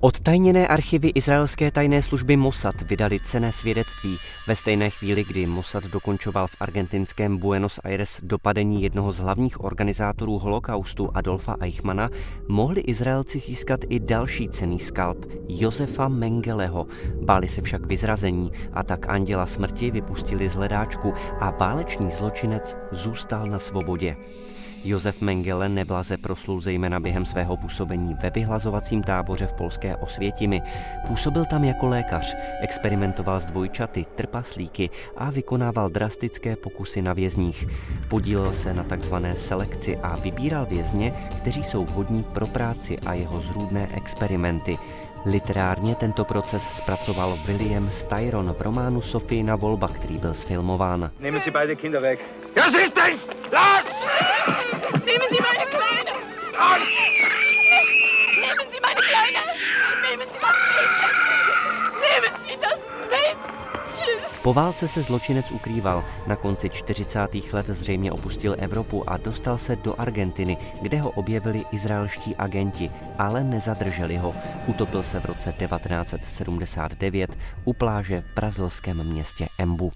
Odtajněné archivy izraelské tajné služby Mossad vydali cenné svědectví ve stejné chvíli, kdy Mossad dokončoval v argentinském Buenos Aires dopadení jednoho z hlavních organizátorů holokaustu Adolfa Eichmanna, mohli Izraelci získat i další cenný skalp, Josefa Mengeleho. Báli se však vyzrazení a tak anděla smrti vypustili z hledáčku a válečný zločinec zůstal na svobodě. Josef Mengele neblaze proslul zejména během svého působení ve vyhlazovacím táboře v polské Osvětimi. Působil tam jako lékař, experimentoval s dvojčaty, trpaslíky a vykonával drastické pokusy na vězních. Podílel se na takzvané selekci a vybíral vězně, kteří jsou vhodní pro práci a jeho zrůdné experimenty. Literárně tento proces zpracoval William Styron v románu Sophiina volba, který byl zfilmován. Nehmen Sie beide Kinder weg. Das ist nicht! Lass! Nehmen Sie meine Kleine! Lass! Nehmen Sie meine Kleine! Nehmen Sie das Mädchen! Nehmen Sie das Mädchen! Po válce se zločinec ukrýval. Na konci 40. let zřejmě opustil Evropu a dostal se do Argentiny, kde ho objevili izraelští agenti, ale nezadrželi ho. Utopil se v roce 1979 u pláže v brazilském městě Embu.